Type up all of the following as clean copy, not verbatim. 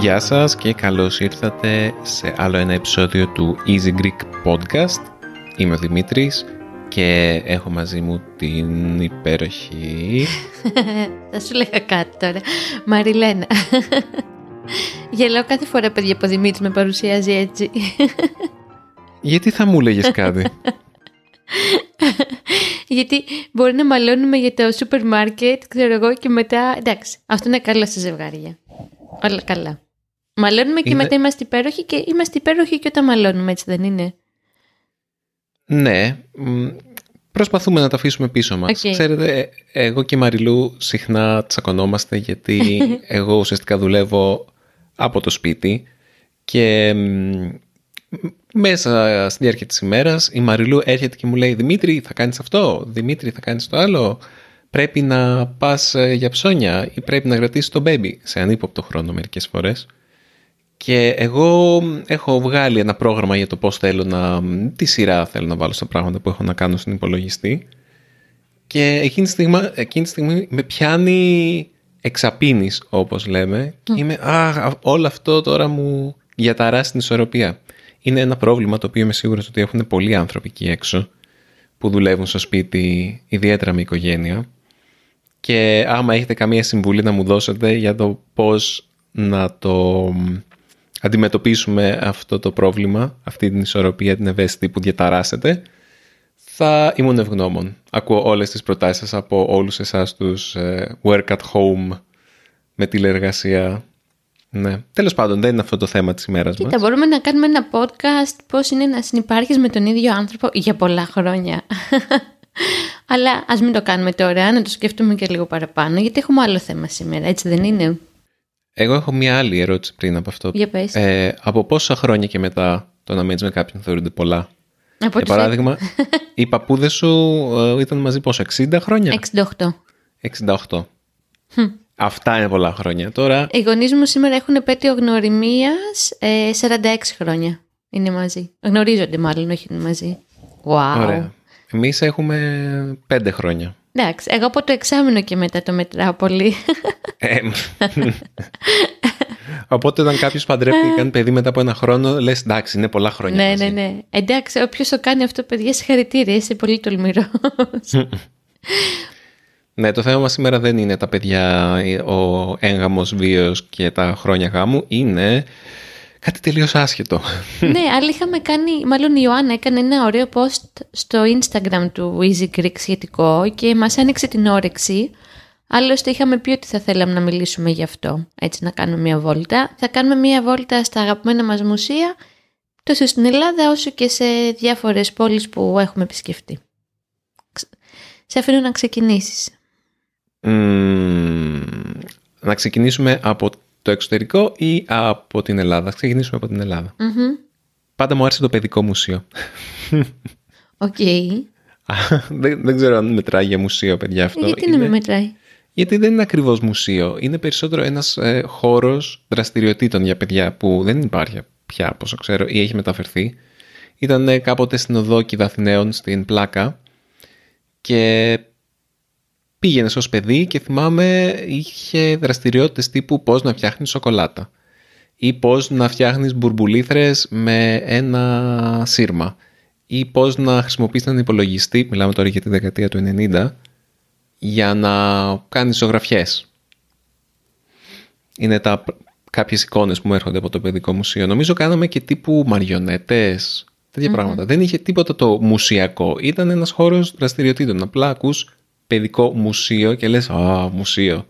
Γεια σας και καλώς ήρθατε σε άλλο ένα επεισόδιο του Easy Greek Podcast. Είμαι ο Δημήτρης και έχω μαζί μου την υπέροχη... Θα σου λέγα κάτι τώρα. Μαριλένα. Γελάω κάθε φορά, παιδιά, που ο Δημήτρης με παρουσιάζει έτσι. Γιατί θα μου λέγες κάτι? Γιατί μπορεί να μαλώνουμε για το σούπερ μάρκετ, ξέρω εγώ, και μετά... Εντάξει, αυτό είναι καλό στα ζευγάρια. Όλα καλά. Μαλώνουμε και μετά είμαστε υπέροχοι και είμαστε υπέροχοι και όταν μαλώνουμε, έτσι δεν είναι? Ναι. Προσπαθούμε να τα αφήσουμε πίσω μας. Okay. Ξέρετε, εγώ και η Μαριλού συχνά τσακωνόμαστε γιατί εγώ ουσιαστικά δουλεύω από το σπίτι και μέσα στη διάρκεια της ημέρας η Μαριλού έρχεται και μου λέει «Δημήτρη, θα κάνεις αυτό, Δημήτρη, θα κάνεις το άλλο». Πρέπει να πας για ψώνια ή πρέπει να κρατήσεις τον μπέμπι σε ανύποπτο χρόνο μερικές φορές. Και εγώ έχω βγάλει ένα πρόγραμμα για το πώς θέλω να... τι σειρά θέλω να βάλω στα πράγματα που έχω να κάνω στον υπολογιστή. Και εκείνη τη στιγμή με πιάνει εξαπίνης, όπως λέμε. Και είμαι όλο αυτό τώρα μου διαταράσει την ισορροπία. Είναι ένα πρόβλημα το οποίο είμαι σίγουρος ότι έχουν πολλοί άνθρωποι εκεί έξω που δουλεύουν στο σπίτι, ιδιαίτερα με οικογένεια. Και άμα έχετε καμία συμβουλή να μου δώσετε για το πώς να το αντιμετωπίσουμε αυτό το πρόβλημα, αυτή την ισορροπία, την ευαίσθητη που διαταράσσεται, θα ήμουν ευγνώμων. Ακούω όλες τις προτάσεις σας από όλους εσάς τους work at home με τηλεργασία. Ναι. Τέλος πάντων, δεν είναι αυτό το θέμα της ημέρας μας. Κοίτα, μπορούμε να κάνουμε ένα podcast πώς είναι να συνυπάρχεις με τον ίδιο άνθρωπο για πολλά χρόνια. Αλλά ας μην το κάνουμε τώρα, να το σκεφτούμε και λίγο παραπάνω, γιατί έχουμε άλλο θέμα σήμερα, έτσι δεν είναι? Εγώ έχω μια άλλη ερώτηση πριν από αυτό. Για πες. Από πόσα χρόνια και μετά το να μένεις με κάποιον θεωρούνται πολλά? Για παράδειγμα, οι παππούδες σου ήταν μαζί πόσα, 60 χρόνια? 68. Αυτά είναι πολλά χρόνια. Τώρα... Οι γονείς μου σήμερα έχουν επέτειο γνωριμίας 46 χρόνια. Είναι μαζί. Γνωρίζονται μάλλον, όχι είναι μαζί. Wow. Ωραία. Εμείς έχουμε 5 χρόνια. Εντάξει, εγώ από το εξάμηνο και μετά το μετράω πολύ. Οπότε όταν κάποιος παντρεύτηκε και κάνει παιδί μετά από ένα χρόνο, λες εντάξει, είναι πολλά χρόνια. Ναι, μαζί. Ναι. Εντάξει, όποιος το κάνει αυτό, παιδιά, συγχαρητήρια, είσαι πολύ τολμηρός. Ναι, το θέμα μας σήμερα δεν είναι τα παιδιά, ο έγγαμος βίος και τα χρόνια γάμου. Είναι κάτι τελείως άσχετο. Ναι, αλλά είχαμε κάνει, μάλλον η Ιωάννα έκανε ένα ωραίο post στο Instagram του Easy Creek σχετικό και μας άνοιξε την όρεξη. Άλλωστε είχαμε πει ότι θα θέλαμε να μιλήσουμε γι' αυτό, έτσι να κάνουμε μια βόλτα. Θα κάνουμε μια βόλτα στα αγαπημένα μας μουσεία, τόσο στην Ελλάδα όσο και σε διάφορες πόλεις που έχουμε επισκεφτεί. Σε αφήνω να ξεκινήσεις. Να ξεκινήσουμε από το εξωτερικό ή από την Ελλάδα? Ξεκινήσουμε από την Ελλάδα. Mm-hmm. Πάντα μου άρεσε το Παιδικό Μουσείο. Οκ. Okay. Δεν ξέρω αν μετράει για μουσείο, παιδιά, αυτό. Γιατί να μην μετράει? Γιατί δεν είναι ακριβώς μουσείο. Είναι περισσότερο ένας χώρος δραστηριοτήτων για παιδιά που δεν υπάρχει πια, πόσο ξέρω, ή έχει μεταφερθεί. Ήταν κάποτε στην οδό Κιδαθηναίων, στην Πλάκα. Και πήγαινες ως παιδί και θυμάμαι είχε δραστηριότητες τύπου πώς να φτιάχνεις σοκολάτα ή πώς να φτιάχνεις μπουρμπουλήθρες με ένα σύρμα ή πώς να χρησιμοποιείς έναν υπολογιστή, μιλάμε τώρα για τη δεκαετία του 90, για να κάνεις ζωγραφιές. Είναι κάποιες εικόνες που μου έρχονται από το Παιδικό Μουσείο. Νομίζω κάναμε και τύπου μαριονέτες. Τέτοια πράγματα. Δεν είχε τίποτα το μουσιακό. Ήταν ένας χώρος δραστηριοτήτων. Απλά ακούς Παιδικό Μουσείο και λες «Α, μουσείο».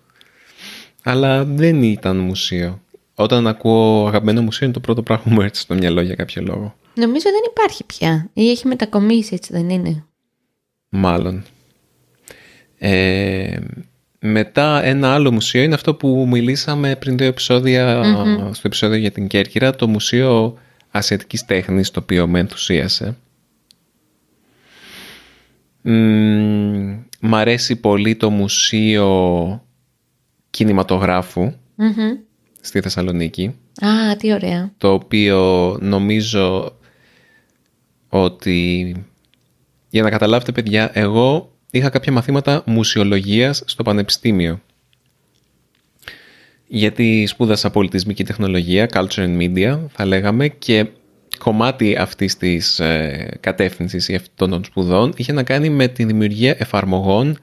Αλλά δεν ήταν μουσείο. Όταν ακούω αγαπημένο μουσείο είναι το πρώτο πράγμα που μου έρθει στο μυαλό για κάποιο λόγο. Νομίζω δεν υπάρχει πια. Ή έχει μετακομίσει, έτσι δεν είναι? Μάλλον. Μετά ένα άλλο μουσείο είναι αυτό που μιλήσαμε πριν δύο επεισόδια, στο επεισόδιο για την Κέρκυρα, το Μουσείο Ασιατικής Τέχνης, το οποίο με ενθουσίασε. Μ' αρέσει πολύ το Μουσείο Κινηματογράφου mm-hmm. στη Θεσσαλονίκη. Α, τι ωραία. Το οποίο νομίζω ότι, για να καταλάβετε παιδιά, εγώ είχα κάποια μαθήματα μουσιολογίας στο πανεπιστήμιο. Γιατί σπούδασα πολιτισμική τεχνολογία, culture and media θα λέγαμε, και κομμάτι αυτής της κατεύθυνσης ή αυτών των σπουδών είχε να κάνει με τη δημιουργία εφαρμογών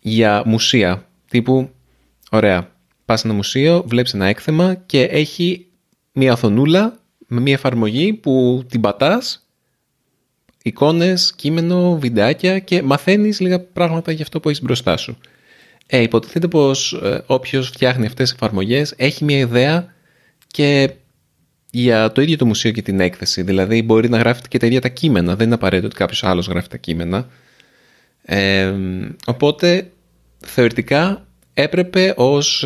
για μουσεία. Τύπου, ωραία, πας σε ένα μουσείο, βλέπεις ένα έκθεμα και έχει μία οθονούλα με μία εφαρμογή που την πατάς, εικόνες, κείμενο, βιντεάκια, και μαθαίνεις λίγα πράγματα για αυτό που έχεις μπροστά σου. Υποτίθεται πως όποιος φτιάχνει αυτές τις εφαρμογές έχει μια ιδέα και για το ίδιο το μουσείο και την έκθεση. Δηλαδή μπορεί να γράφει και τα ίδια τα κείμενα. Δεν είναι απαραίτητο ότι κάποιος άλλος γράφει τα κείμενα. Οπότε θεωρητικά έπρεπε ως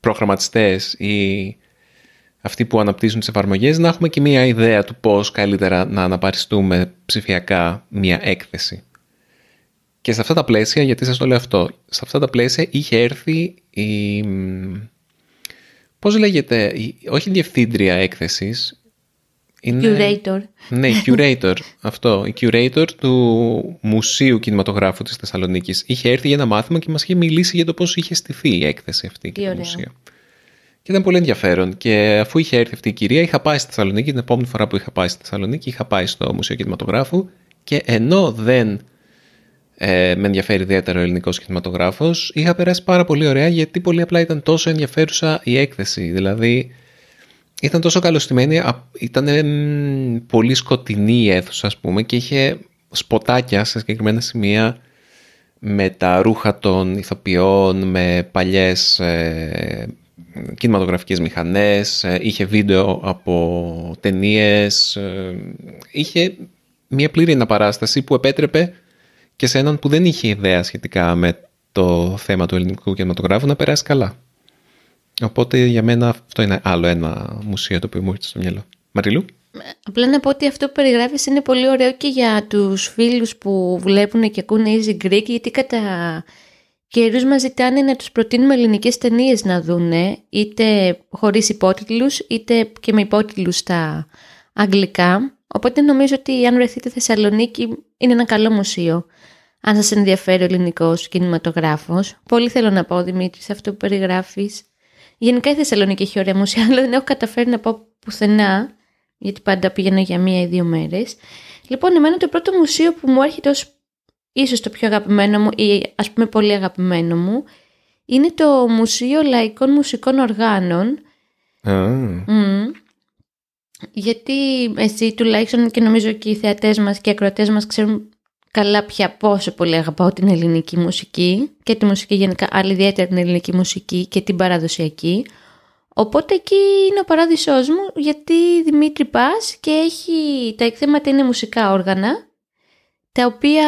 προγραμματιστές ή αυτοί που αναπτύσσουν τις εφαρμογές να έχουμε και μια ιδέα του πώς καλύτερα να αναπαριστούμε ψηφιακά μια έκθεση. Και σε αυτά τα πλαίσια, γιατί σας το λέω αυτό, σε αυτά τα πλαίσια είχε έρθει η... πώς λέγεται, όχι διευθύντρια έκθεσης. Είναι... Curator. Ναι, curator. Αυτό, η curator του Μουσείου Κινηματογράφου της Θεσσαλονίκης. Είχε έρθει για ένα μάθημα και μας είχε μιλήσει για το πώς είχε στηθεί η έκθεση αυτή και το μουσείο. Και ήταν πολύ ενδιαφέρον. Και αφού είχε έρθει αυτή η κυρία, είχα πάει στη Θεσσαλονίκη. Την επόμενη φορά που είχα πάει στη Θεσσαλονίκη, είχα πάει στο Μουσείο Κινηματογράφου και ενώ δεν... με ενδιαφέρει ιδιαίτερα ο ελληνικός κινηματογράφος, είχα περάσει πάρα πολύ ωραία, γιατί πολύ απλά ήταν τόσο ενδιαφέρουσα η έκθεση. Δηλαδή ήταν τόσο καλωστημένη, ήταν πολύ σκοτεινή η αίθουσα ας πούμε, και είχε σποτάκια σε συγκεκριμένα σημεία με τα ρούχα των ηθοποιών, με παλιές κινηματογραφικές μηχανές, είχε βίντεο από ταινίες, είχε μια πλήρη αναπαράσταση που επέτρεπε και σε έναν που δεν είχε ιδέα σχετικά με το θέμα του ελληνικού κινηματογράφου να περάσει καλά. Οπότε για μένα αυτό είναι άλλο ένα μουσείο το οποίο μου έρχεται στο μυαλό. Μαριλού. Απλά να πω ότι αυτό που περιγράφεις είναι πολύ ωραίο και για τους φίλους που βλέπουν και ακούνε Easy Greek, γιατί κατά καιρούς μας ζητάνε να τους προτείνουμε ελληνικές ταινίες να δούνε, είτε χωρίς υπότιτλους, είτε και με υπότιτλους στα αγγλικά. Οπότε νομίζω ότι αν βρεθείτε Θεσσαλονίκη είναι ένα καλό μουσείο. Αν σας ενδιαφέρει ο ελληνικός κινηματογράφος, πολύ θέλω να πω, Δημήτρη, σε αυτό που περιγράφεις. Γενικά η Θεσσαλονίκη έχει ωραία μουσεία, αλλά δεν έχω καταφέρει να πάω πουθενά, γιατί πάντα πήγαινα για μία ή δύο μέρες. Λοιπόν, εμένα το πρώτο μουσείο που μου έρχεται ως ίσως το πιο αγαπημένο μου ή ας πούμε πολύ αγαπημένο μου, είναι το Μουσείο Λαϊκών Μουσικών Οργάνων. Γιατί εσύ τουλάχιστον, και νομίζω και οι θεατές μας και οι ακροατές μας ξέρουν καλά πια πόσο πολύ αγαπάω την ελληνική μουσική και τη μουσική γενικά, αλλά ιδιαίτερα την ελληνική μουσική και την παραδοσιακή. Οπότε εκεί είναι ο παράδεισός μου, γιατί Δημήτρη πας και έχει, τα εκθέματα είναι μουσικά όργανα, τα οποία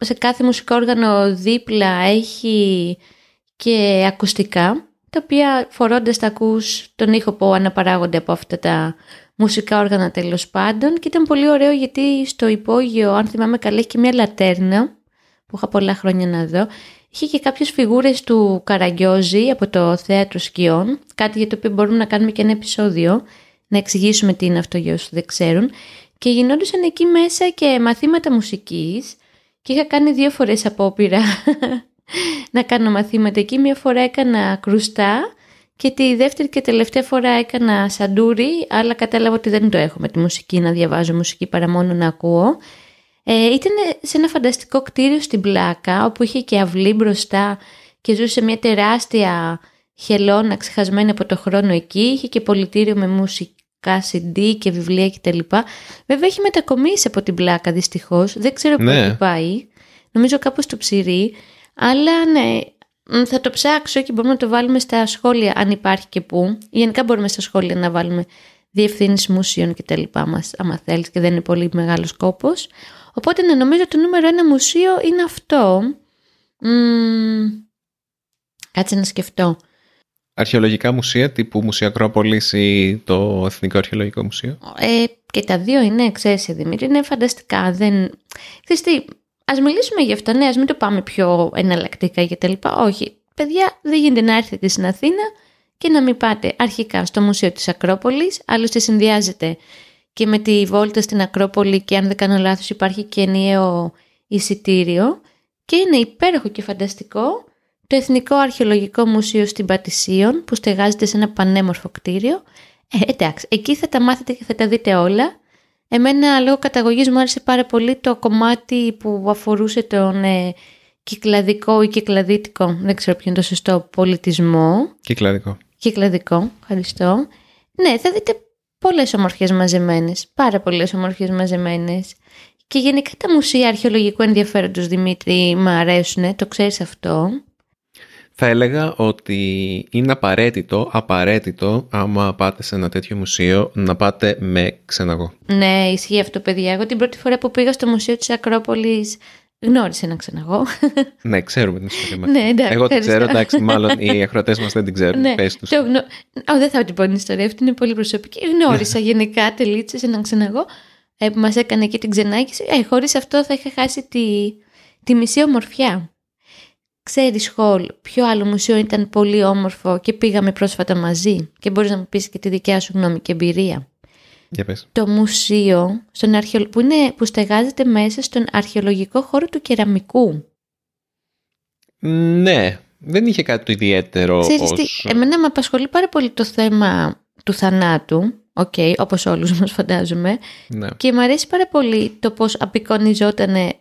σε κάθε μουσικό όργανο δίπλα έχει και ακουστικά, τα οποία φορώντας τα ακούς τον ήχο που αναπαράγονται από αυτά τα μουσικά όργανα, τέλος πάντων. Και ήταν πολύ ωραίο, γιατί στο υπόγειο, αν θυμάμαι καλά, έχει και μια λατέρνα που είχα πολλά χρόνια να δω. Είχε και κάποιες φιγούρες του Καραγκιόζη από το Θέατρο Σκιών, κάτι για το οποίο μπορούμε να κάνουμε και ένα επεισόδιο, να εξηγήσουμε τι είναι αυτό για όσους δεν ξέρουν. Και γινόντουσαν εκεί μέσα και μαθήματα μουσικής, και είχα κάνει 2 φορές απόπειρα να κάνω μαθήματα εκεί. Μια φορά έκανα κρουστά και τη δεύτερη και τελευταία φορά έκανα σαντούρι, αλλά κατάλαβα ότι δεν το έχω με τη μουσική, να διαβάζω μουσική παρά μόνο να ακούω. Ήταν σε ένα φανταστικό κτίριο στην Πλάκα, όπου είχε και αυλή μπροστά και ζούσε μια τεράστια χελώνα ξεχασμένη από το χρόνο εκεί. Είχε και πολιτήριο με μουσικά CD και βιβλία κτλ. Βέβαια έχει μετακομίσει από την Πλάκα δυστυχώς, δεν ξέρω πού έχει πάει, νομίζω κάπου στο Ψηρή. Αλλά ναι, θα το ψάξω και μπορούμε να το βάλουμε στα σχόλια αν υπάρχει και πού. Γενικά μπορούμε στα σχόλια να βάλουμε διευθύνσεις μουσείων και τα λοιπά μας, άμα θέλεις και δεν είναι πολύ μεγάλος κόπος. Οπότε ναι, νομίζω το νούμερο 1 μουσείο είναι αυτό. Κάτσε να σκεφτώ. Αρχαιολογικά μουσεία τύπου Μουσείο Ακρόπολης ή το Εθνικό Αρχαιολογικό Μουσείο. Και τα δύο είναι, ξέρεις Δημήτρη, είναι φανταστικά. Ας μιλήσουμε γι' αυτό, ναι, ας μην το πάμε πιο εναλλακτικά και τα λοιπά. Όχι, παιδιά, δεν γίνεται να έρθετε στην Αθήνα και να μην πάτε αρχικά στο Μουσείο της Ακρόπολης. Άλλωστε συνδυάζεται και με τη βόλτα στην Ακρόπολη και αν δεν κάνω λάθος υπάρχει και ενιαίο εισιτήριο. Και είναι υπέροχο και φανταστικό το Εθνικό Αρχαιολογικό Μουσείο στην Πατησίων που στεγάζεται σε ένα πανέμορφο κτίριο. Εντάξει, εκεί θα τα μάθετε και θα τα δείτε όλα. Εμένα λόγω καταγωγής μου άρεσε πάρα πολύ το κομμάτι που αφορούσε τον κυκλαδικό ή κυκλαδίτικο, δεν ξέρω ποιο είναι το σωστό, πολιτισμό. Κυκλαδικό. Κυκλαδικό, ευχαριστώ. Ναι, θα δείτε πολλές ομορφιές μαζεμένες, πάρα πολλές ομορφιές μαζεμένες. Και γενικά τα μουσεία αρχαιολογικού ενδιαφέροντος, Δημήτρη, μ' αρέσουνε, το ξέρεις αυτό. Θα έλεγα ότι είναι απαραίτητο, άμα πάτε σε ένα τέτοιο μουσείο, να πάτε με ξεναγό. Ναι, ισχύει αυτό, παιδιά. Εγώ την πρώτη φορά που πήγα στο Μουσείο της Ακρόπολης γνώρισε έναν ξεναγό. Ναι, ξέρουμε την ιστορία. Ναι, εντάξει. Εγώ την ξέρω, εντάξει, μάλλον οι ακροατές μας δεν την ξέρουν. Ναι, πες τους. Δεν θα την πω την ιστορία, αυτή είναι πολύ προσωπική. Γνώρισα γενικά τελίτσες έναν ξεναγό που μας έκανε και την ξενάγηση. Χωρίς αυτό θα είχα χάσει τη μισή ομορφιά. Ξέρεις, Χολ, ποιο άλλο μουσείο ήταν πολύ όμορφο και πήγαμε πρόσφατα μαζί και μπορείς να μου πεις και τη δικιά σου γνώμη και εμπειρία? Για πες. Το μουσείο που στεγάζεται μέσα στον αρχαιολογικό χώρο του Κεραμικού. Ναι, δεν είχε κάτι το ιδιαίτερο. Εμένα με απασχολεί πάρα πολύ το θέμα του θανάτου. Okay, όπως όλους μας φαντάζομαι. Ναι. Και μου αρέσει πάρα πολύ το πώς απεικονιζότανε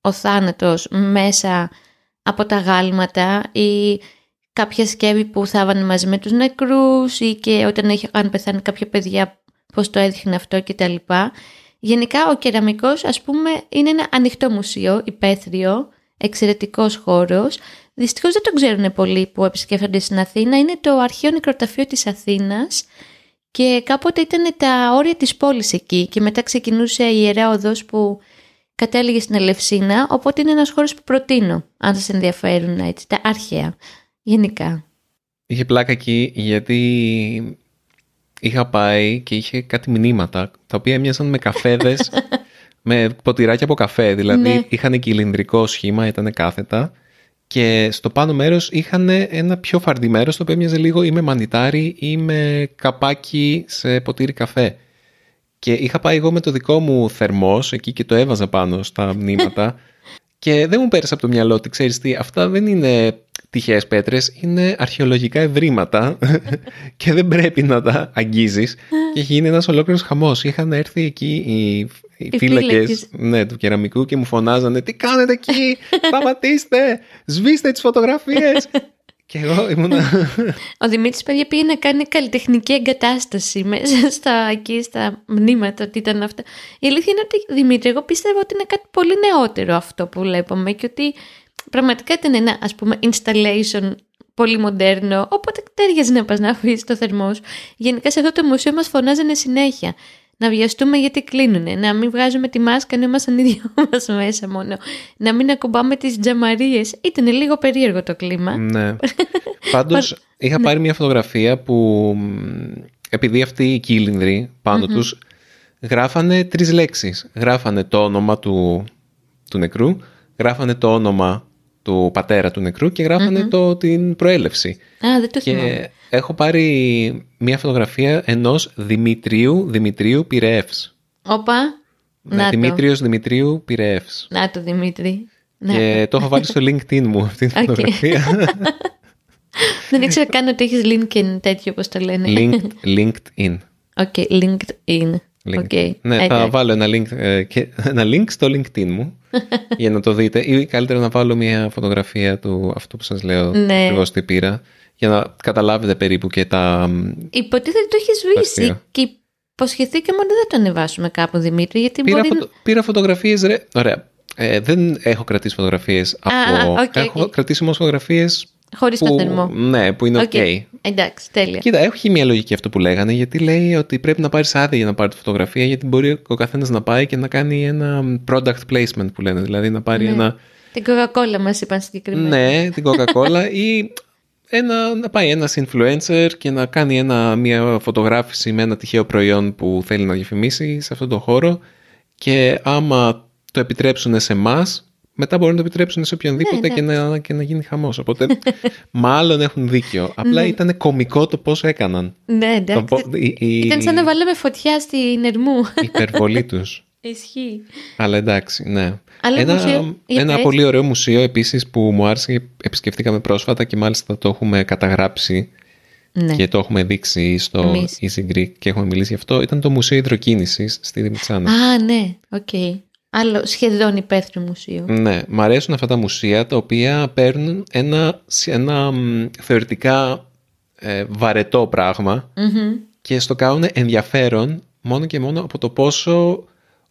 ο θάνατος μέσα από τα γάλματα ή κάποια σκεύη που θάβανε μαζί με τους νεκρούς ή και όταν είχαν πεθάνει κάποια παιδιά πώς το έδειχνε αυτό κτλ. Γενικά ο Κεραμικός, ας πούμε, είναι ένα ανοιχτό μουσείο, υπαίθριο, εξαιρετικός χώρος. Δυστυχώς δεν το ξέρουν πολλοί που επισκέφτονται στην Αθήνα. Είναι το αρχαίο νεκροταφείο της Αθήνας και κάποτε ήταν τα όρια της πόλης εκεί και μετά ξεκινούσε η Ιερά Οδός που κατέληγε στην Ελευσίνα, οπότε είναι ένας χώρος που προτείνω, αν σας ενδιαφέρουν έτσι, τα αρχαία, γενικά. Είχε πλάκα εκεί γιατί είχα πάει και είχε κάτι μηνύματα, τα οποία μοιάζαν με καφέδες, με ποτηράκια από καφέ, δηλαδή ναι. Είχαν κυλινδρικό σχήμα, ήταν κάθετα και στο πάνω μέρος είχαν ένα πιο φαρδί μέρος, το οποίο μοιάζε λίγο ή με μανιτάρι ή με καπάκι σε ποτήρι καφέ. Και είχα πάει εγώ με το δικό μου θερμός εκεί και το έβαζα πάνω στα μνήματα και δεν μου πέρασε από το μυαλό ότι ξέρεις τι, αυτά δεν είναι τυχαίες πέτρες, είναι αρχαιολογικά ευρήματα και δεν πρέπει να τα αγγίζεις και έχει γίνει ένας ολόκληρος χαμός. Είχαν έρθει εκεί οι φύλακες ναι, του Κεραμικού και μου φωνάζανε τι κάνετε εκεί, σταματήστε, σβήστε τις φωτογραφίες. Και εγώ ήμουνα... Ο Δημήτρης, παιδιά, πήγε να κάνει καλλιτεχνική εγκατάσταση μέσα στα μνήματα, τι ήταν αυτά. Η αλήθεια είναι ότι, Δημήτρη, εγώ πίστευα ότι είναι κάτι πολύ νεότερο αυτό που βλέπαμε και ότι πραγματικά ήταν ένα, ας πούμε, installation πολύ μοντέρνο, οπότε τέριαζε να πας να αφήσεις το θερμό σου. Γενικά σε αυτό το μουσείο μας φωνάζανε συνέχεια. Να βιαστούμε γιατί κλείνουνε, να μην βγάζουμε τη μάσκα ενώ ήμασταν οι δυο μας μέσα μόνο, να μην ακουμπάμε τις τζαμαρίες. Ήτανε λίγο περίεργο το κλίμα. Ναι. Πάντως είχα πάρει μια φωτογραφία που επειδή αυτοί οι κύλινδροι πάνω τους γράφανε τρεις λέξεις. Γράφανε το όνομα του νεκρού, γράφανε το όνομα του πατέρα του νεκρού και γράφανε την προέλευση. Α, δεν το θυμάμαι. Έχω πάρει μια φωτογραφία ενός Δημητρίου Πειραιεύς. Όπα, να Δημήτριος Δημητρίου Πειραιεύς. Να το, Δημήτρη. Και το έχω βάλει στο LinkedIn μου αυτή τη φωτογραφία. Δεν ήξερα καν ότι έχεις LinkedIn τέτοιο όπως το λένε. LinkedIn. Okay, LinkedIn. Okay. Ναι, θα βάλω ένα link στο LinkedIn μου για να το δείτε ή καλύτερα να βάλω μια φωτογραφία του αυτού που σας λέω ακριβώς τι πήρα για να καταλάβετε περίπου και τα... Υποτίθεται το έχει σβήσει και υποσχεθήκαμε ότι δεν το ανεβάσουμε κάπου, Δημήτρη, γιατί πήρα φωτογραφίες, ρε. Ωραία, δεν έχω κρατήσει φωτογραφίες από... Έχω κρατήσει όμως φωτογραφίες... Χωρίς το θερμό. Ναι, που είναι okay. Εντάξει, τέλεια. Κοίτα, έχει μια λογική αυτό που λέγανε, γιατί λέει ότι πρέπει να πάρεις άδεια για να πάρει τη φωτογραφία, γιατί μπορεί ο καθένας να πάει και να κάνει ένα product placement που λένε, δηλαδή να πάρει ένα... Την Coca-Cola μας είπαν συγκεκριμένα. Ναι, την Coca-Cola ή να πάει ένας influencer και να κάνει μια φωτογράφηση με ένα τυχαίο προϊόν που θέλει να διαφημίσει σε αυτόν τον χώρο και άμα το επιτρέψουν σε εμάς, μετά μπορούν να το επιτρέψουν σε οποιονδήποτε και να γίνει χαμός. Οπότε μάλλον έχουν δίκιο. Απλά ήταν κωμικό το πώς έκαναν. Ναι, εντάξει. Ήταν σαν να βάλαμε φωτιά στην Ερμού. Η υπερβολή τους. Ισχύει. Αλλά εντάξει, ναι. Αλλά ένα πολύ ωραίο μουσείο επίσης που μου άρεσε, επισκεφτήκαμε πρόσφατα και μάλιστα το έχουμε καταγράψει. Ναι. Και το έχουμε δείξει στο εμείς. Easy Greek και έχουμε μιλήσει γι' αυτό. Ήταν το Μουσείο Ιδροκίνησης στη Δημητσάνα. Α, ναι, οκ. Okay. Άλλο σχεδόν υπαίθριο μουσείο. Ναι, μου αρέσουν αυτά τα μουσεία τα οποία παίρνουν ένα θεωρητικά βαρετό πράγμα και στο κάνουν ενδιαφέρον μόνο και μόνο από το πόσο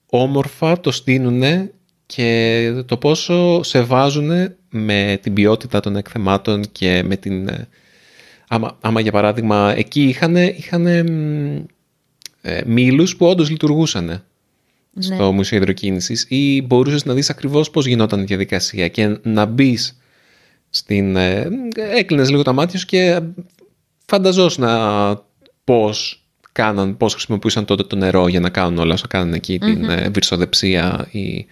όμορφα το στείνουνε και το πόσο σε βάζουνε με την ποιότητα των εκθεμάτων και με την... Άμα για παράδειγμα εκεί είχαν μήλους που όντως λειτουργούσαν στο Μουσείο Ιδροκίνησης ή μπορούσες να δεις ακριβώς πώς γινόταν η διαδικασία και να μπεις στην... Έκλεινες λίγο τα μάτια σου και φανταζόσουν πώς χρησιμοποιούσαν τότε το νερό για να κάνουν όλα όσα κάνουν εκεί, την βυρσοδεψία ή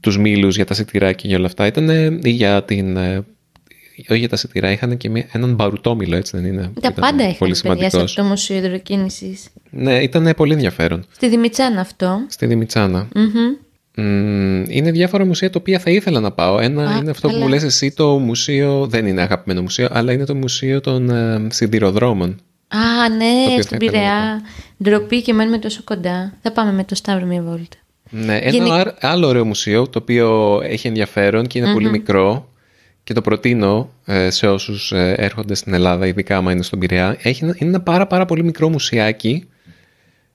τους μήλους για τα σιτηρά και για όλα αυτά ή για την... Όχι για τα σιτηρά, είχαν και έναν μπαρουτόμιλο, έτσι δεν είναι? Τα πάντα είχαν παιδιά σε αυτό το Μουσείο Ιδροκίνησης. Ναι, ήταν πολύ ενδιαφέρον. Στη Δημητσάνα αυτό. Στη Δημητσάνα. Είναι διάφορα μουσεία τα οποία θα ήθελα να πάω. Είναι αυτό που μου λες εσύ το μουσείο, δεν είναι αγαπημένο μουσείο, αλλά είναι το μουσείο των σιδηροδρόμων. Α, ναι, στην Πειραιά. Ντροπή και μένουμε τόσο κοντά. Θα πάμε με το Σταύρο μια βόλτα. Ναι, ένα άλλο ωραίο μουσείο το οποίο έχει ενδιαφέρον και είναι πολύ μικρό. Και το προτείνω σε όσους έρχονται στην Ελλάδα, ειδικά άμα είναι στον Πειραιά. Είναι ένα πάρα πολύ μικρό μουσιάκι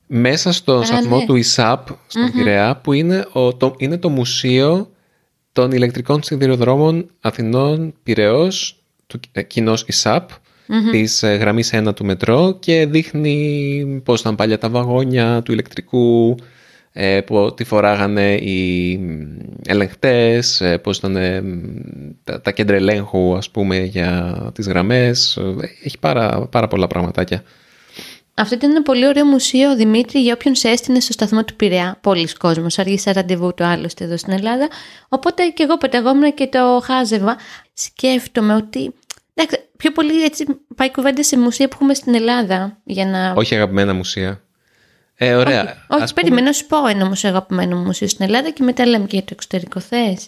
μέσα στον σταθμό του ΙΣΑΠ στον Πειραιά, που είναι το Μουσείο των Ηλεκτρικών Σιδηροδρόμων Αθηνών Πειραιός, του κοινό ΙΣΑΠ, της γραμμής 1 του μετρό και δείχνει πώς ήταν παλιά τα βαγόνια του ηλεκτρικού, τι φοράγανε οι ελεγχτές, πώς ήταν τα κέντρα ελέγχου, ας πούμε, για τις γραμμές. Έχει πάρα πολλά πραγματάκια. Αυτό ήταν ένα πολύ ωραίο μουσείο, Δημήτρη, για όποιον σε έστεινε στο σταθμό του Πειραιά. Πολλοί κόσμος αργήσα ραντεβού του άλλωστε εδώ στην Ελλάδα. Οπότε και εγώ πεταγόμουν και το χάζευα. Σκέφτομαι ότι... Εντάξει, πιο πολύ έτσι πάει κουβέντα σε μουσεία που έχουμε στην Ελλάδα. Για να... Όχι αγαπημένα μουσεία. Ωραία. Όχι, περίμενα να σου πω ένα μουσείο αγαπημένο μουσείο στην Ελλάδα και μετά λέμε και για το εξωτερικό θες.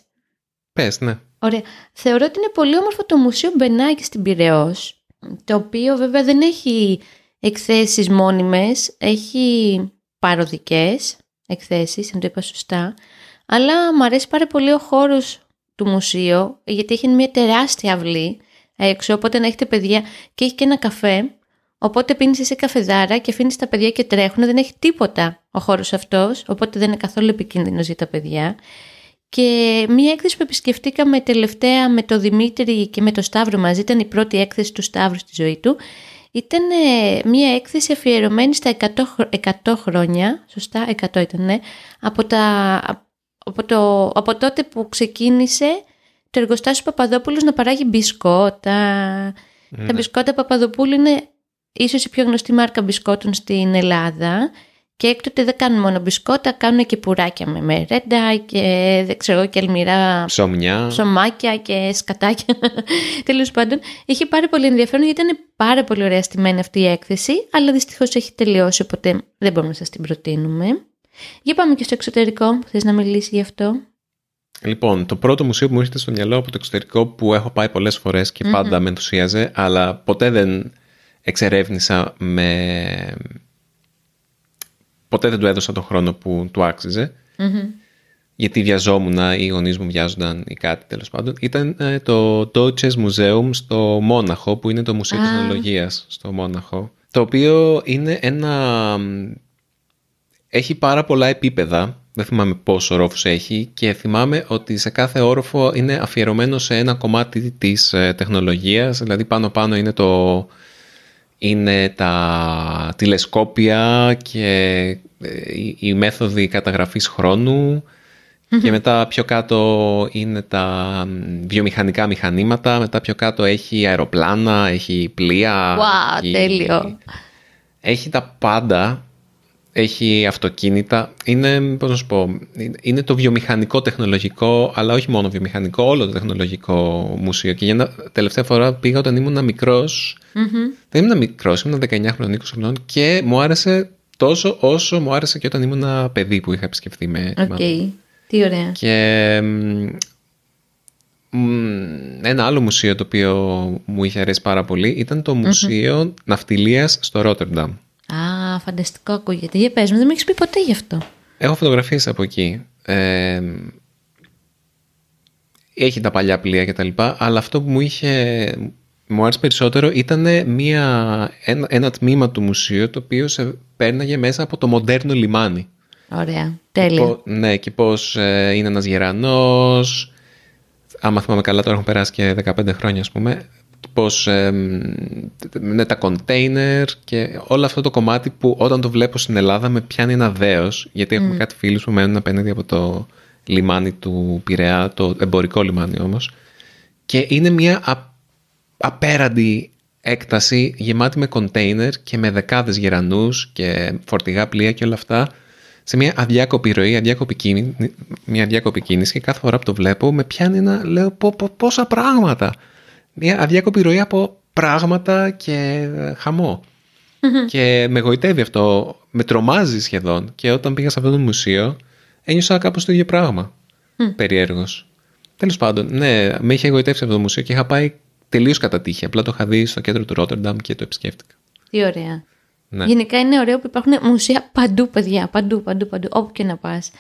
Πες, ναι. Ωραία. Θεωρώ ότι είναι πολύ όμορφο το Μουσείο Μπενάκη στην Πειραιώς, το οποίο βέβαια δεν έχει εκθέσεις μόνιμες, έχει παροδικές εκθέσεις, αν το είπα σωστά, αλλά μου αρέσει πάρα πολύ ο χώρος του μουσείου, γιατί έχει μια τεράστια αυλή έξω, οπότε να έχετε παιδιά και έχει και ένα καφέ. Οπότε πίνεις εσύ καφεδάρα και αφήνεις τα παιδιά και τρέχουν. Δεν έχει τίποτα ο χώρος αυτός, οπότε δεν είναι καθόλου επικίνδυνος για τα παιδιά. Και μία έκθεση που επισκεφτήκαμε τελευταία με τον Δημήτρη και με τον Σταύρο μαζί, ήταν η πρώτη έκθεση του Σταύρου στη ζωή του. Ήταν μία έκθεση αφιερωμένη στα 100 χρόνια, σωστά, 100 ήταν, ναι, από τότε που ξεκίνησε το εργοστάσιο Παπαδόπουλος να παράγει μπισκότα. Ναι. Τα μπισκότα Παπαδοπούλου είναι... ίσως η πιο γνωστή μάρκα μπισκότων στην Ελλάδα και έκτοτε δεν κάνουν μόνο μπισκότα, κάνουν και πουράκια με μερέντα και δεν ξέρω και αλμυρά ψωμάκια και σκατάκια. Τέλος πάντων, είχε πάρα πολύ ενδιαφέρον γιατί ήταν πάρα πολύ ωραία στημένη αυτή η έκθεση, αλλά δυστυχώς έχει τελειώσει, οπότε δεν μπορούμε να σας την προτείνουμε. Για πάμε και στο εξωτερικό, θες να μιλήσεις γι' αυτό? Λοιπόν, το πρώτο μουσείο που μου έρχεται στο μυαλό από το εξωτερικό που έχω πάει πολλές φορές και πάντα με ενθουσίαζε, αλλά ποτέ δεν... Ποτέ δεν του έδωσα τον χρόνο που του άξιζε, γιατί βιαζόμουν ή οι γονείς μου βιάζονταν ή κάτι τέλος πάντων. Ήταν το Deutsches Museum στο Μόναχο, που είναι το Μουσείο Τεχνολογίας στο Μόναχο, το οποίο είναι έχει πάρα πολλά επίπεδα, δεν θυμάμαι πόσους ορόφους έχει και θυμάμαι ότι σε κάθε όροφο είναι αφιερωμένο σε ένα κομμάτι της τεχνολογίας, δηλαδή πάνω-πάνω είναι είναι τα τηλεσκόπια και οι μέθοδοι καταγραφής χρόνου και μετά πιο κάτω είναι τα βιομηχανικά μηχανήματα, μετά πιο κάτω έχει αεροπλάνα, έχει πλοία. Τέλειο. Έχει τα πάντα έχει αυτοκίνητα. Είναι, πώς να σου πω, είναι το βιομηχανικό τεχνολογικό, αλλά όχι μόνο βιομηχανικό, όλο το τεχνολογικό μουσείο. Και τελευταία φορά πήγα όταν ήμουν μικρός. Mm-hmm. Δεν ήμουν μικρός, ήμουν 19 χρονών, 20 χρονών και μου άρεσε τόσο όσο μου άρεσε και όταν ήμουν παιδί που είχα επισκεφθεί με τη μάνα. Τι ωραία. Και ένα άλλο μουσείο το οποίο μου είχε αρέσει πάρα πολύ ήταν το Μουσείο Ναυτιλίας στο Ρότερνταμ. Α, φανταστικό ακούγεται. Για πες μου, δεν με έχεις πει ποτέ γι' αυτό. Έχω φωτογραφίες από εκεί. Έχει τα παλιά πλοία και τα λοιπά, αλλά αυτό που μου άρεσε περισσότερο ήταν ένα τμήμα του μουσείου το οποίο σε πέρναγε μέσα από το μοντέρνο λιμάνι. Ωραία, τέλεια. Ναι, και πώς είναι ένας γερανός. Άμα θυμάμαι καλά, τώρα έχουν περάσει και 15 χρόνια, ας πούμε. Πώς είναι τα κοντέινερ και όλο αυτό το κομμάτι που όταν το βλέπω στην Ελλάδα με πιάνει ένα δέος. Γιατί έχουμε κάτι φίλους που μένουν απέναντι από το λιμάνι του Πειραιά, το εμπορικό λιμάνι όμως. Και είναι μια απέραντη έκταση γεμάτη με κοντέινερ και με δεκάδες γερανούς και φορτηγά πλοία και όλα αυτά. Σε μια αδιάκοπη ροή, αδιάκοπη κίνηση, και κάθε φορά που το βλέπω με πιάνει να λέω πόσα πράγματα. Μια αδιάκοπη ροή από πράγματα και χαμό. Και με γοητεύει αυτό, με τρομάζει σχεδόν. Και όταν πήγα σε αυτό το μουσείο ένιωσα κάπως το ίδιο πράγμα. Περιέργως. Τέλος πάντων, ναι, με είχε γοητεύσει αυτό το μουσείο και είχα πάει τελείως κατά τύχη. Απλά το είχα δει στο κέντρο του Ρότερνταμ και το επισκέφτηκα. Τι ωραία. Ναι. Γενικά είναι ωραίο που υπάρχουν μουσεία παντού, παιδιά. Παντού, παντού, παντού. Όπου και να πας.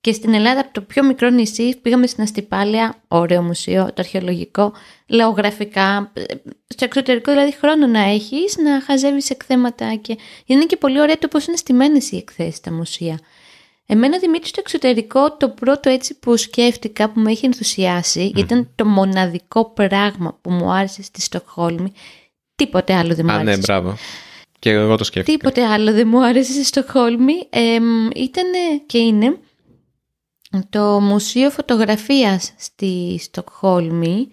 Και στην Ελλάδα, από το πιο μικρό νησί, πήγαμε στην Αστυπάλαια. Ωραίο μουσείο, το αρχαιολογικό, λαογραφικά. Στο εξωτερικό, δηλαδή, χρόνο να έχεις, να χαζεύεις εκθέματα. Και είναι και πολύ ωραίο το πώς είναι στημένες οι εκθέσεις στα μουσεία. Εμένα, Δημήτρη, στο εξωτερικό, το πρώτο έτσι που σκέφτηκα, που με είχε ενθουσιάσει, ήταν το μοναδικό πράγμα που μου άρεσε στη Στοκχόλμη. Τίποτε άλλο δεν μου άρεσε. Ναι, μπράβο. Και εγώ το σκέφτηκα. Τίποτε άλλο δεν μου άρεσε στη Στοκχόλμη. Ήταν και είναι το Μουσείο Φωτογραφίας στη Στοκχόλμη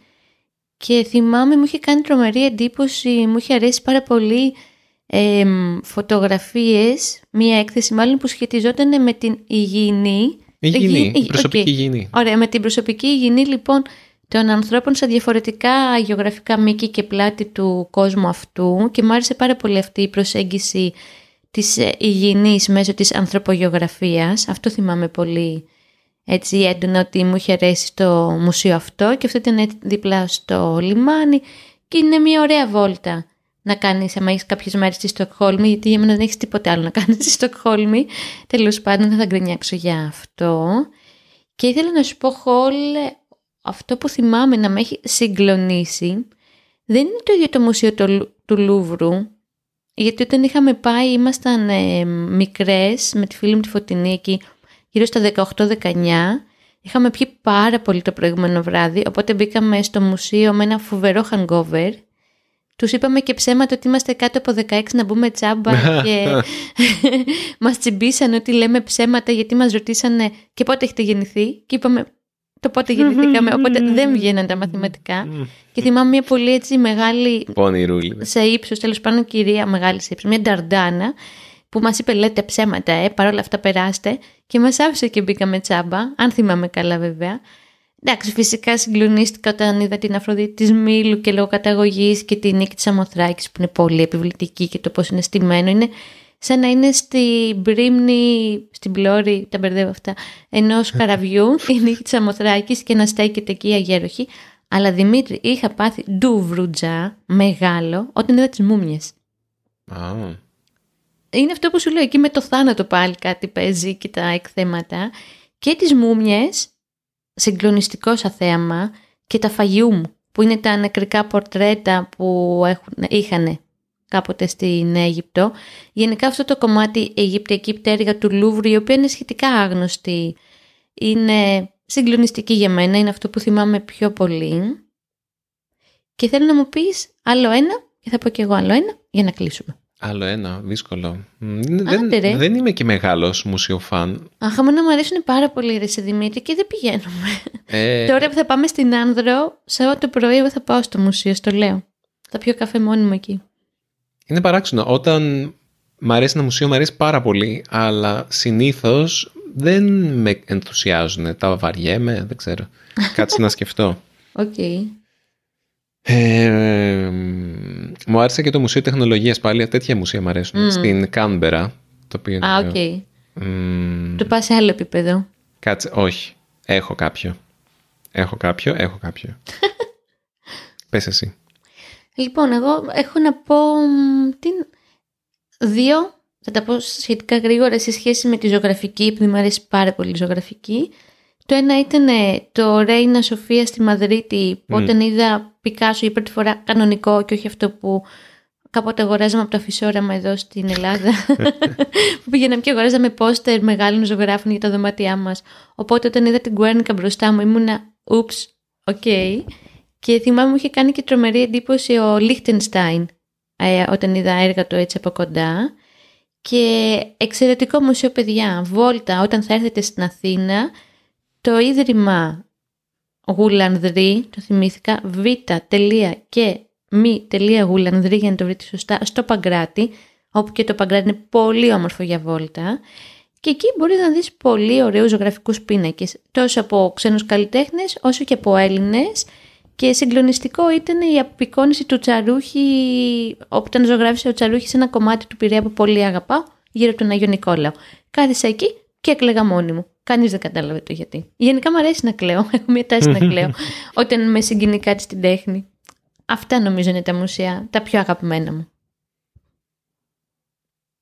και θυμάμαι μου είχε κάνει τρομερή εντύπωση, μου είχε αρέσει πάρα πολύ φωτογραφίες, μία έκθεση μάλλον που σχετιζόταν με την προσωπική υγιεινή. Ωραία, με την προσωπική υγιεινή λοιπόν των ανθρώπων στα διαφορετικά γεωγραφικά μήκη και πλάτη του κόσμου αυτού και μου άρεσε πάρα πολύ αυτή η προσέγγιση της υγιεινής μέσω της ανθρωπογεωγραφίας. Αυτό θυμάμαι πολύ έτσι έντονα ότι μου είχε αρέσει στο μουσείο αυτό και αυτό ήταν δίπλα στο λιμάνι και είναι μια ωραία βόλτα να κάνεις άμα έχεις κάποιες μέρες στη Στοκχόλμη, γιατί για μένα δεν έχεις τίποτα άλλο να κάνεις στη Στοκχόλμη. Τέλος πάντων, θα γκρινιάξω για αυτό. Και ήθελα να σου πω, Χολ, αυτό που θυμάμαι να με έχει συγκλονίσει δεν είναι το ίδιο το μουσείο του Λούβρου, γιατί όταν είχαμε πάει ήμασταν μικρές με τη φίλη μου τη Φωτεινή εκεί γύρω στα 18-19, είχαμε πιει πάρα πολύ το προηγούμενο βράδυ, οπότε μπήκαμε στο μουσείο με ένα φοβερό hangover. Τους είπαμε και ψέματα ότι είμαστε κάτω από 16 να μπούμε τσάμπα και μας τσιμπήσαν ότι λέμε ψέματα γιατί μας ρωτήσανε και πότε έχετε γεννηθεί και είπαμε το πότε γεννηθήκαμε, οπότε δεν βγαίναν τα μαθηματικά. Και θυμάμαι μια πολύ έτσι μεγάλη σε ύψος, τέλος πάντων κυρία μεγάλη σε ύψος, μια νταρντάνα που μας είπε λέτε ψέματα, παρόλα αυτά περάστε και μας άφησε και μπήκαμε τσάμπα, αν θυμάμαι καλά βέβαια. Εντάξει, φυσικά συγκλονίστηκα όταν είδα την Αφροδίτη της Μήλου και λόγω καταγωγής και τη Νίκη της Αμοθράκης που είναι πολύ επιβλητική και το πώς είναι στημένο είναι σαν να είναι στην πρίμνη, στην πλώρη, τα μπερδεύω αυτά, ενός καραβιού, η Νίκη της Αμοθράκης και να στέκεται εκεί η αγέροχη. Αλλά Δημήτρη, είχα πάθει ντουβρουτζά μεγάλο όταν είδα τις μούμιες. Oh. Είναι αυτό που σου λέω, εκεί με το θάνατο πάλι κάτι παίζει και τα εκθέματα. Και τις μούμιες, συγκλονιστικό σαν θέαμα, και τα φαγιούμ, που είναι τα νεκρικά πορτρέτα που είχανε κάποτε στην Αίγυπτο. Γενικά αυτό το κομμάτι, η Αιγυπτιακή πτέρυγα του Λούβρου, η οποία είναι σχετικά άγνωστη, είναι συγκλονιστική για μένα, είναι αυτό που θυμάμαι πιο πολύ. Και θέλω να μου πεις άλλο ένα, και θα πω και εγώ άλλο ένα, για να κλείσουμε. Άλλο ένα, δύσκολο. Δεν είμαι και μεγάλος μουσιοφάν. Αχ, εμένα μου αρέσουν πάρα πολύ ρε σε Δημήτρη και δεν πηγαίνουμε. Τώρα που θα πάμε στην Άνδρο, Σάββατο πρωί εγώ θα πάω στο μουσείο, στο λέω. Θα πιω καφέ μόνιμο εκεί. Είναι παράξενο. Όταν Μ' αρέσει ένα μουσείο, μ' αρέσει πάρα πολύ, αλλά συνήθως δεν με ενθουσιάζουν. Τα βαριέμαι, δεν ξέρω. Κάτσε να σκεφτώ. Οκ. Okay. Μου άρεσε και το Μουσείο Τεχνολογίας πάλι. Τέτοια μουσεία μου αρέσουν. Στην Κάνμπερα. Το οποίο είναι. Α, οκ. Okay. Το πας σε άλλο επίπεδο. Κάτσε, όχι. Έχω κάποιο. Πες εσύ. Λοιπόν, εγώ έχω να πω δύο, θα τα πω σχετικά γρήγορα σε σχέση με τη ζωγραφική, επειδή μου αρέσει πάρα πολύ η ζωγραφική. Το ένα ήταν το Ρέινα Σοφία στη Μαδρίτη, που όταν είδα Πικάσο για πρώτη φορά κανονικό και όχι αυτό που κάποτε αγοράζαμε από το αφισόραμα εδώ στην Ελλάδα, που πήγαιναμε και αγοράζαμε πόστερ μεγάλων ζωγράφων για τα δωμάτια μας. Οπότε όταν είδα την Κουέρνικα μπροστά μου ήμουνα «Ούψ, οκ». Και θυμάμαι μου είχε κάνει και τρομερή εντύπωση ο Λίχτενστάιν όταν είδα έργα του έτσι από κοντά. Και εξαιρετικό μουσείο, παιδιά. Βόλτα, όταν θα έρθετε στην Αθήνα, το Ίδρυμα Γουλανδρή, το θυμήθηκα, β.και.μ.γουλανδρή, για να το βρείτε σωστά, στο Παγκράτι, όπου και το Παγκράτι είναι πολύ όμορφο για βόλτα. Και εκεί μπορείς να δεις πολύ ωραίους ζωγραφικούς πίνακες, τόσο από ξένους καλλιτέχνες, όσο και από Έλληνες. Και συγκλονιστικό ήταν η απεικόνιση του Τσαρούχη, όταν ζωγράφησε ο Τσαρούχης σε ένα κομμάτι του Πειραιά που πολύ αγαπάω, γύρω από τον Άγιο Νικόλαο. Κάθισα εκεί και έκλαιγα μόνη μου. Κανείς δεν κατάλαβε το γιατί. Γενικά μου αρέσει να κλαίω. Έχω μια τάση να κλαίω όταν με συγκινεί κάτι στην τέχνη. Αυτά νομίζω είναι τα μουσεία, τα πιο αγαπημένα μου.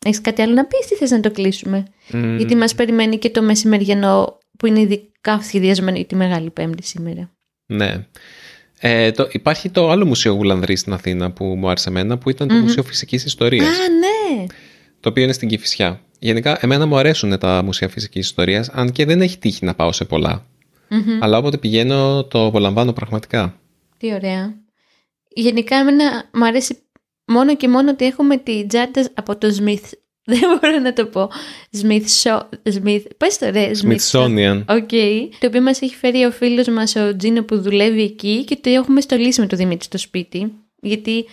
Έχεις κάτι άλλο να πεις, τι θες να το κλείσουμε? Γιατί μας περιμένει και το μεσημεριανό που είναι ειδικά σχεδιασμένο για τη Μεγάλη Πέμπτη σήμερα. Ναι. Υπάρχει το άλλο μουσείο Γουλανδρή στην Αθήνα που μου άρεσε εμένα, που ήταν το Μουσείο Φυσικής Ιστορίας. Α, ναι! Το οποίο είναι στην Κηφισιά. Γενικά, εμένα μου αρέσουν τα μουσεία φυσικής ιστορίας, αν και δεν έχει τύχει να πάω σε πολλά. Αλλά όποτε πηγαίνω, το απολαμβάνω πραγματικά. Τι ωραία. Γενικά, εμένα μου αρέσει μόνο και μόνο ότι έχουμε τη τζάντα από το Smith. Δεν μπορώ να το πω. Smithsonian. Okay. Το οποίο μας έχει φέρει ο φίλος μας ο Τζίνο που δουλεύει εκεί και το έχουμε στολίσει με το Δημήτρη στο σπίτι. Γιατί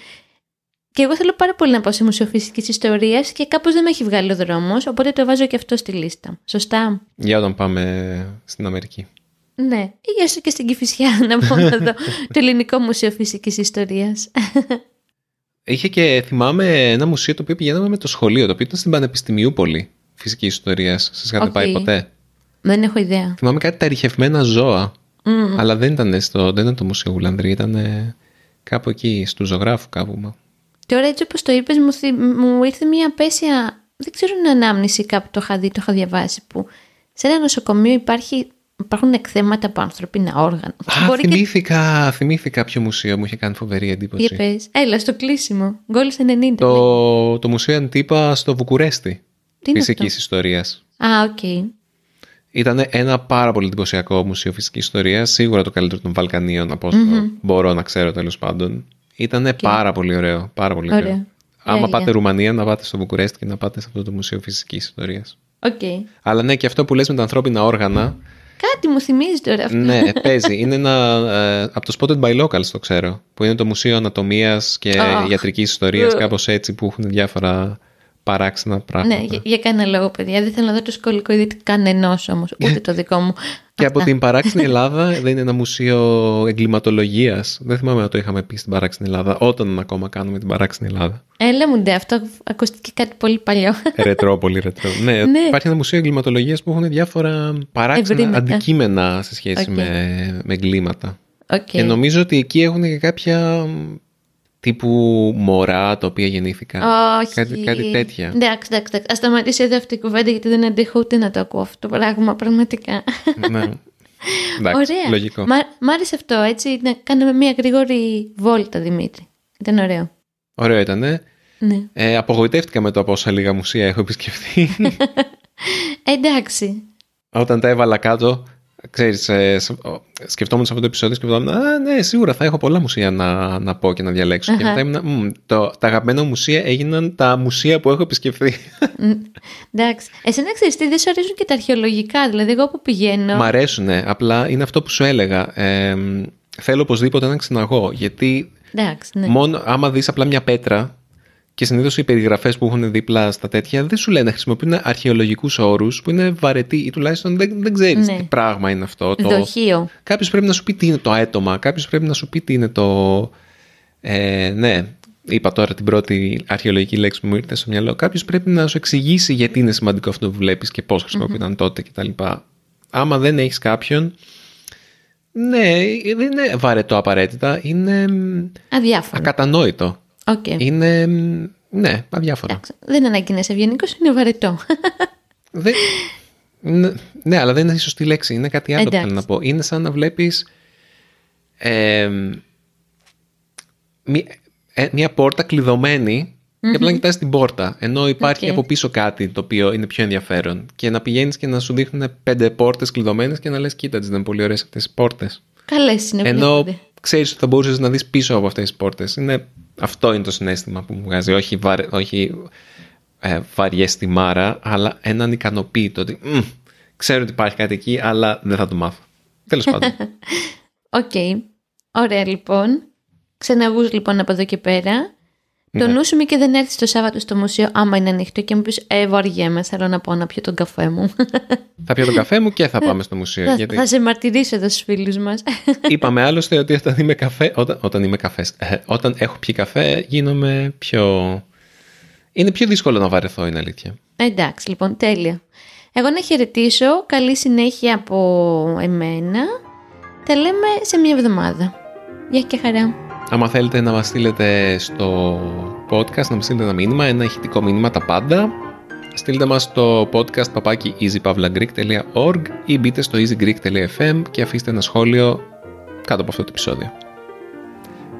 και εγώ θέλω πάρα πολύ να πάω σε Μουσείο Φυσικής Ιστορίας και κάπως δεν με έχει βγάλει ο δρόμος, οπότε το βάζω και αυτό στη λίστα. Σωστά. Για όταν πάμε στην Αμερική. Ναι. Ή έστω και στην Κηφισιά να πω να δω το Ελληνικό Μουσείο Φυσικής Ιστορίας. Είχε και θυμάμαι ένα μουσείο το οποίο πηγαίναμε με το σχολείο, το οποίο ήταν στην Πανεπιστημιούπολη Φυσικής Ιστορίας. Σας είχατε πάει ποτέ? Δεν έχω ιδέα. Θυμάμαι κάτι τα ερειχευμένα ζώα, αλλά δεν ήταν το Μουσείο Γουλανδρή, ήταν κάπου εκεί, στου ζωγράφου κάπου. Τώρα έτσι όπως το είπες μου ήρθε μια απέσια, δεν ξέρω είναι ανάμνηση κάπου, το είχα διαβάσει, που σε ένα νοσοκομείο υπάρχουν εκθέματα από ανθρώπινα όργανα. Α, θυμήθηκα ποιο μουσείο μου είχε κάνει φοβερή εντύπωση. Για πες. Έλα, στο κλείσιμο. Γκόλις 90. Το Μουσείο Αντίπα στο Βουκουρέστι. Τι είναι Φυσικής Ιστορίας. Α, οκ. Ήταν ένα πάρα πολύ εντυπωσιακό μουσείο φυσικής ιστορίας. Σίγουρα το καλύτερο των Βαλκανίων, από όσο μπορώ να ξέρω τέλος πάντων. Ήταν πάρα πολύ ωραίο. Πάρα πολύ ωραίο. Άμα πάτε Ρουμανία, να πάτε στο Βουκουρέστι και να πάτε σε αυτό το Μουσείο Φυσικής Ιστορίας. Okay. Αλλά ναι, και αυτό που λες με τα ανθρώπινα όργανα. Κάτι μου θυμίζει τώρα αυτό. Ναι, παίζει. Είναι ένα από το Spotted by Locals, το ξέρω, που είναι το Μουσείο Ανατομίας και Ιατρικής Ιστορίας, κάπως έτσι, που έχουν διάφορα παράξενα πράγματα. Ναι, για κανένα λόγο, παιδιά. Δεν θέλω να δω το σχολικό ειδήτη κανενός όμως, ούτε το δικό μου. Και από την παράξενη Ελλάδα δεν είναι ένα Μουσείο Εγκληματολογίας. Δεν θυμάμαι να το είχαμε πει στην παράξενη Ελλάδα, όταν ακόμα κάνουμε την παράξενη Ελλάδα. Έλα μου ντε, αυτό ακούστηκε κάτι πολύ παλιό. Ρετρό. Ναι, υπάρχει ένα Μουσείο Εγκληματολογίας που έχουν διάφορα παράξενα αντικείμενα σε σχέση με εγκλήματα. Και νομίζω ότι εκεί έχουν και κάποια. Τύπου μωρά τα οποία γεννήθηκαν. Όχι. Κάτι τέτοια. Εντάξει. Ας σταματήσει εδώ αυτή η κουβέντα, γιατί δεν αντέχω ούτε να το ακούω αυτό το πράγμα πραγματικά. Ναι. Εντάξει, ωραία. Λογικό. Μ' άρεσε αυτό, έτσι, να κάνουμε μια γρήγορη βόλτα, Δημήτρη. Ήταν ωραίο. Ωραίο ήταν, ναι. Απογοητεύτηκα με το από όσα λίγα μουσεία έχω επισκεφτεί. Εντάξει. Όταν τα έβαλα κάτω, ξέρεις, σκεφτόμουν σε αυτό το επεισόδιο, σκεφτόμουν ναι, σίγουρα θα έχω πολλά μουσεία να πω και να διαλέξω. Και μετά ήμουν, τα αγαπημένα μουσεία έγιναν τα μουσεία που έχω επισκεφθεί. Εντάξει. Εσένα ξέρεις τι, δεν σου αρέσουν και τα αρχαιολογικά, δηλαδή εγώ που πηγαίνω. Μ' αρέσουν, ναι, απλά είναι αυτό που σου έλεγα. Θέλω οπωσδήποτε έναν ξεναγώ, γιατί άμα δεις απλά μια πέτρα Και συνήθως οι περιγραφές που έχουν δίπλα στα τέτοια δεν σου λένε, χρησιμοποιούν αρχαιολογικούς όρους που είναι βαρετοί ή τουλάχιστον δεν ξέρεις τι πράγμα είναι αυτό. Δοχείο. Κάποιος πρέπει να σου πει τι είναι το αέτομα, κάποιος πρέπει να σου πει τι είναι το. Είπα τώρα την πρώτη αρχαιολογική λέξη που μου ήρθε στο μυαλό. Κάποιος πρέπει να σου εξηγήσει γιατί είναι σημαντικό αυτό που βλέπεις και πώς χρησιμοποιούνταν τότε κτλ. Άμα δεν έχεις κάποιον. Ναι, δεν είναι βαρετό απαραίτητα. Είναι. Αδιάφορο. Ακατανόητο. Okay. Είναι. Ναι, αδιάφορο. Εντάξει, δεν ανακοινέσαι ευγενικός, είναι βαρετό. Ναι, αλλά δεν είναι η σωστή λέξη. Είναι κάτι άλλο που θέλω να πω. Είναι σαν να βλέπεις. Μια πόρτα κλειδωμένη και απλά κοιτάς την πόρτα. Ενώ υπάρχει από πίσω κάτι το οποίο είναι πιο ενδιαφέρον. Και να πηγαίνεις και να σου δείχνουν 5 πόρτες κλειδωμένες και να λες: κοίτα, δεν είναι πολύ ωραίες αυτές οι πόρτες. Καλές είναι. Ενώ ξέρεις ότι θα μπορούσες να δεις πίσω από αυτές τις πόρτες. Αυτό είναι το συναίσθημα που μου βγάζει. Όχι βαριέστη μάρα, αλλά έναν ικανοποίητο ότι ξέρω ότι υπάρχει κάτι εκεί, αλλά δεν θα το μάθω. Τέλος πάντων. Οκ. Ωραία, λοιπόν. Ξαναβούς λοιπόν από εδώ και πέρα. Ναι. Το νου σου μη και δεν έρθεις το Σάββατο στο μουσείο, άμα είναι ανοιχτό, και μου πεις βαριέμαι, θέλω να πάω να πιω τον καφέ μου. Θα πιω τον καφέ μου και θα πάμε στο μουσείο. Θα σε μαρτυρήσω εδώ στους φίλους μας. Είπαμε άλλωστε ότι όταν έχω πιει καφέ γίνομαι πιο. Είναι πιο δύσκολο να βαρεθώ, είναι αλήθεια. Εντάξει, λοιπόν, τέλεια. Εγώ να χαιρετήσω. Καλή συνέχεια από εμένα. Τα λέμε σε μια εβδομάδα. Γεια και χαρά. Άμα θέλετε να μας στείλετε στο podcast, να μας στείλετε ένα μήνυμα, ένα ηχητικό μήνυμα, τα πάντα, στείλτε μας στο podcast@easypavlagreek.org ή μπείτε στο easygreek.fm και αφήστε ένα σχόλιο κάτω από αυτό το επεισόδιο.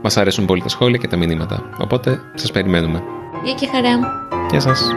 Μας αρέσουν πολύ τα σχόλια και τα μηνύματα, οπότε σας περιμένουμε. Γεια και χαρά. Γεια σας.